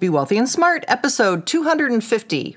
Be Wealthy and Smart, episode 250.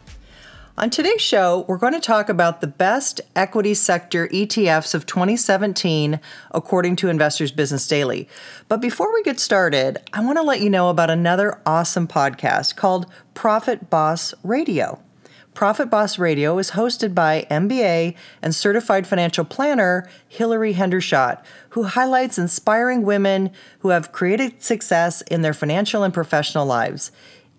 On today's show, we're going to talk about the best equity sector ETFs of 2017, according to Investors Business Daily. But before we get started, I want to let you know about another awesome podcast called Profit Boss Radio. Profit Boss Radio is hosted by MBA and certified financial planner Hilary Hendershott, who highlights inspiring women who have created success in their financial and professional lives.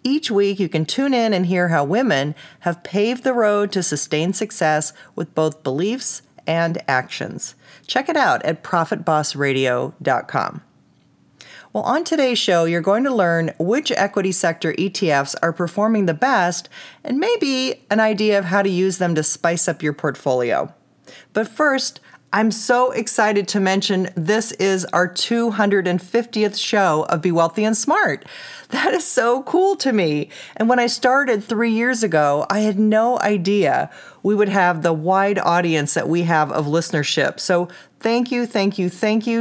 Each week, you can tune in and hear how women have paved the road to sustained success with both beliefs and actions. Check it out at ProfitBossRadio.com. Well, on today's show, you're going to learn which equity sector ETFs are performing the best and maybe an idea of how to use them to spice up your portfolio. But first, I'm so excited to mention this is our 250th show of Be Wealthy and Smart. That is so cool to me. And when I started 3 years ago, I had no idea we would have the wide audience that we have of listenership. So thank you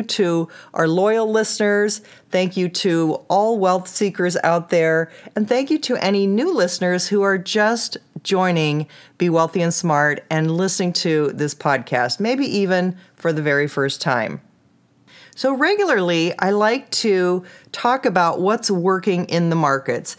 to our loyal listeners. Thank you to all wealth seekers out there. And thank you to any new listeners who are just joining Be Wealthy and Smart and listening to this podcast, maybe even for the very first time. So regularly, I like to talk about what's working in the markets.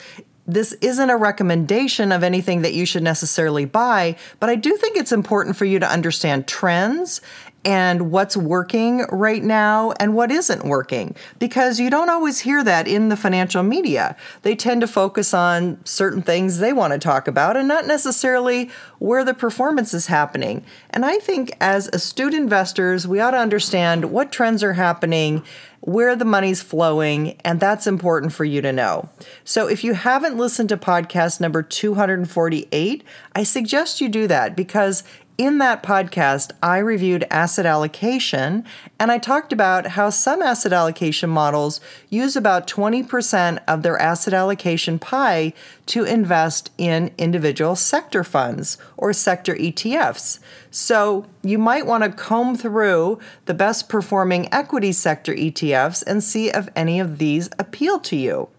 This isn't a recommendation of anything that you should necessarily buy, but I do think it's important for you to understand trends and what's working right now and what isn't working, because you don't always hear that in the financial media. They tend to focus on certain things they want to talk about and not necessarily where the performance is happening. And I think as astute investors, we ought to understand what trends are happening, where the money's flowing, and that's important for you to know. So if you haven't listened to podcast number 248, I suggest you do that, because in that podcast, I reviewed asset allocation, and I talked about how some asset allocation models use about 20% of their asset allocation pie to invest in individual sector funds or sector ETFs. So you might want to comb through the best performing equity sector ETFs and see if any of these appeal to you.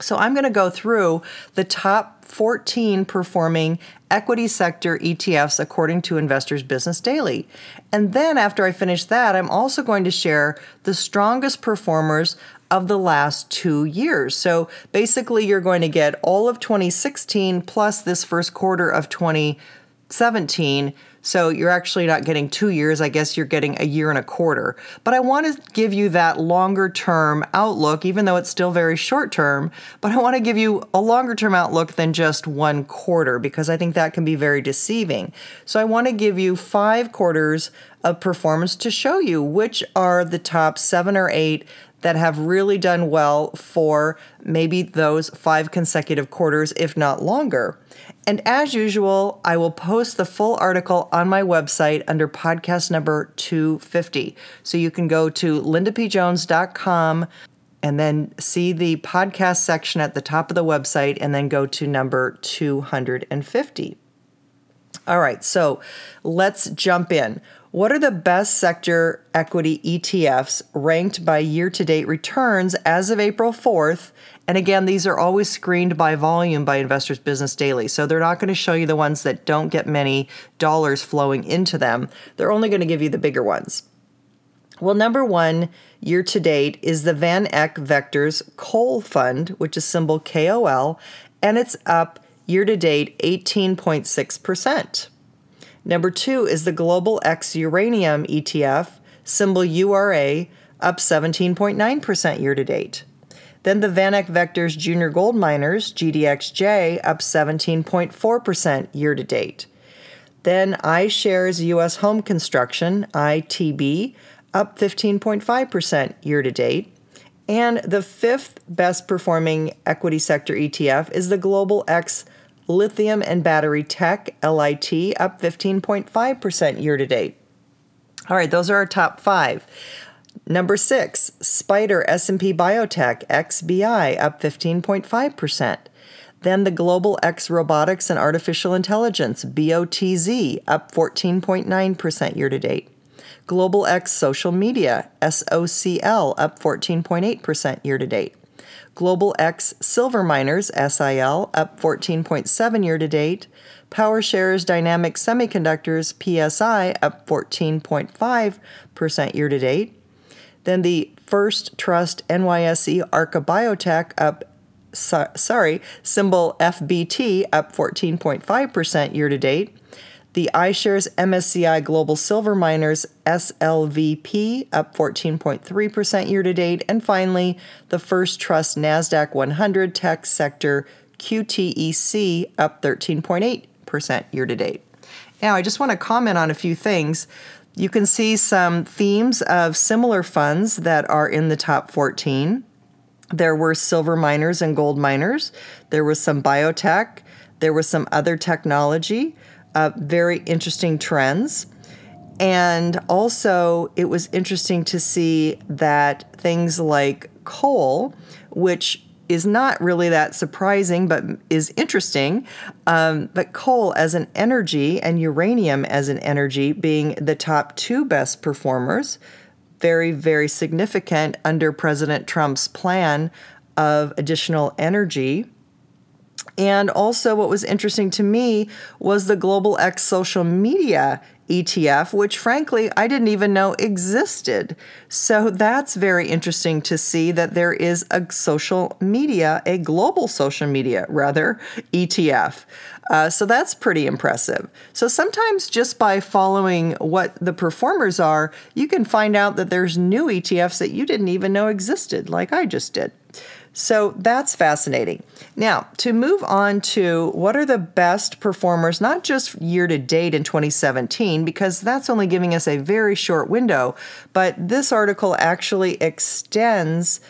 So I'm going to go through the top 14 performing equity sector ETFs according to Investors Business Daily. And then after I finish that, I'm also going to share the strongest performers of the last 2 years. So basically, you're going to get all of 2016 plus this first quarter of 2017. So you're actually not getting 2 years. I guess you're getting a year and a quarter. But I want to give you that longer term outlook, even though it's still very short term. But I want to give you a longer term outlook than just one quarter, because I think that can be very deceiving. So I want to give you 5 quarters of performance to show you which are the top 7 or 8 that have really done well for maybe those 5 consecutive quarters, if not longer. And as usual, I will post the full article on my website under podcast number 250. So you can go to lindapjones.com and then see the podcast section at the top of the website and then go to number 250. All right, so let's jump in. What are the best sector equity ETFs ranked by year-to-date returns as of April 4th? And again, these are always screened by volume by Investors Business Daily. So they're not going to show you the ones that don't get many dollars flowing into them. They're only going to give you the bigger ones. Well, number one year-to-date is the VanEck Vectors Coal Fund, which is symbol KOL, and it's up year-to-date 18.6%. Number two is the Global X Uranium ETF, symbol URA, up 17.9% year to date. Then the VanEck Vectors Junior Gold Miners, GDXJ, up 17.4% year-to-date. Then iShares U.S. Home Construction, ITB, up 15.5% year-to-date. And the fifth best-performing equity sector ETF is the Global X Lithium and Battery Tech, LIT, up 15.5% year-to-date. All right, those are our top five. Number six, Spider S&P Biotech, XBI, up 15.5%. Then the Global X Robotics and Artificial Intelligence, BOTZ, up 14.9% year-to-date. Global X Social Media, SOCL, up 14.8% year-to-date. Global X Silver Miners, SIL, up 14.7% year-to-date. PowerShares Dynamic Semiconductors, PSI, up 14.5% year-to-date. Then the First Trust NYSE Arca Biotech, symbol FBT, up 14.5% year-to-date. The iShares MSCI Global Silver Miners, SLVP, up 14.3% year-to-date. And finally, the First Trust NASDAQ 100 Tech Sector, QTEC, up 13.8% year-to-date. Now, I just want to comment on a few things. You can see some themes of similar funds that are in the top 14. There were silver miners and gold miners. There was some biotech. There was some other technology. Very interesting trends. And also, it was interesting to see that things like coal, which is not really that surprising, but is interesting. But coal as an energy and uranium as an energy being the top two best performers, very, very significant under President Trump's plan of additional energy. And also what was interesting to me was the Global X Social Media ETF, which frankly, I didn't even know existed. So that's very interesting to see that there is a global social media ETF. So that's pretty impressive. So sometimes just by following what the performers are, you can find out that there's new ETFs that you didn't even know existed, like I just did. So that's fascinating. Now, to move on to what are the best performers, not just year to date in 2017, because that's only giving us a very short window, but this article actually extends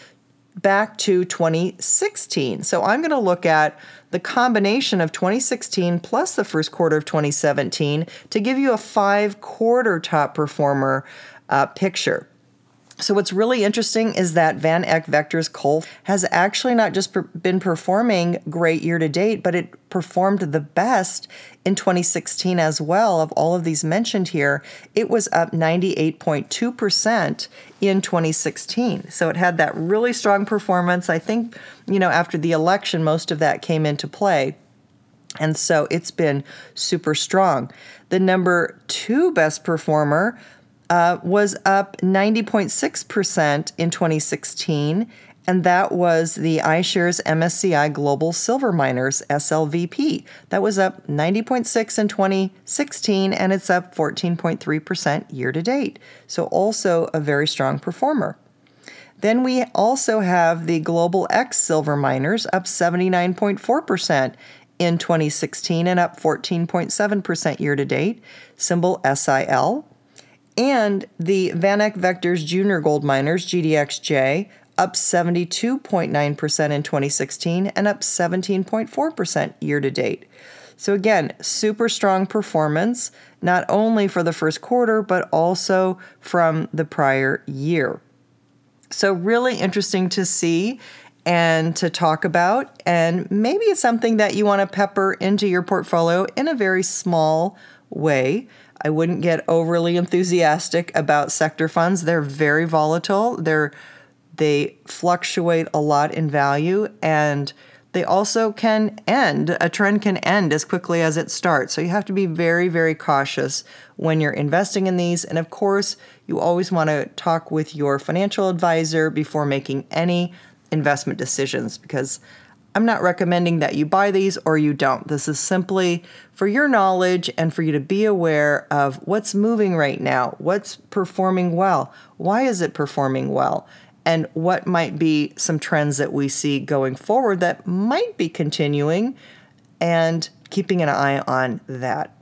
back to 2016. So I'm going to look at the combination of 2016 plus the first quarter of 2017 to give you a five-quarter top performer picture. So what's really interesting is that VanEck Vectors Coal has actually not just been performing great year to date, but it performed the best in 2016 as well. Of all of these mentioned here, it was up 98.2% in 2016. So it had that really strong performance. I think, after the election, most of that came into play. And so it's been super strong. The number two best performer was up 90.6% in 2016, and that was the iShares MSCI Global Silver Miners, SLVP. That was up 90.6% in 2016, and it's up 14.3% year-to-date. So also a very strong performer. Then we also have the Global X Silver Miners, up 79.4% in 2016 and up 14.7% year-to-date, symbol SIL. And the VanEck Vectors Junior Gold Miners, GDXJ, up 72.9% in 2016 and up 17.4% year-to-date. So again, super strong performance, not only for the first quarter, but also from the prior year. So really interesting to see and to talk about, and maybe it's something that you want to pepper into your portfolio in a very small way. I wouldn't get overly enthusiastic about sector funds. They're very volatile. They fluctuate a lot in value, and they also can end. A trend can end as quickly as it starts. So you have to be very, very cautious when you're investing in these. And of course, you always want to talk with your financial advisor before making any investment decisions, because I'm not recommending that you buy these or you don't. This is simply for your knowledge and for you to be aware of what's moving right now, what's performing well, why is it performing well, and what might be some trends that we see going forward that might be continuing, and keeping an eye on that.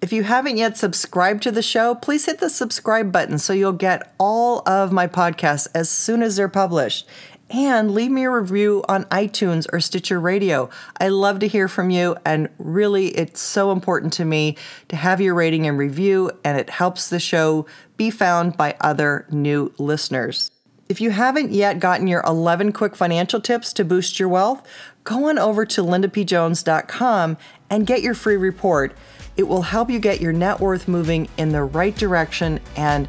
If you haven't yet subscribed to the show, please hit the subscribe button so you'll get all of my podcasts as soon as they're published. And leave me a review on iTunes or Stitcher Radio. I love to hear from you, and really it's so important to me to have your rating and review, and it helps the show be found by other new listeners. If you haven't yet gotten your 11 quick financial tips to boost your wealth, go on over to lindapjones.com and get your free report. It will help you get your net worth moving in the right direction and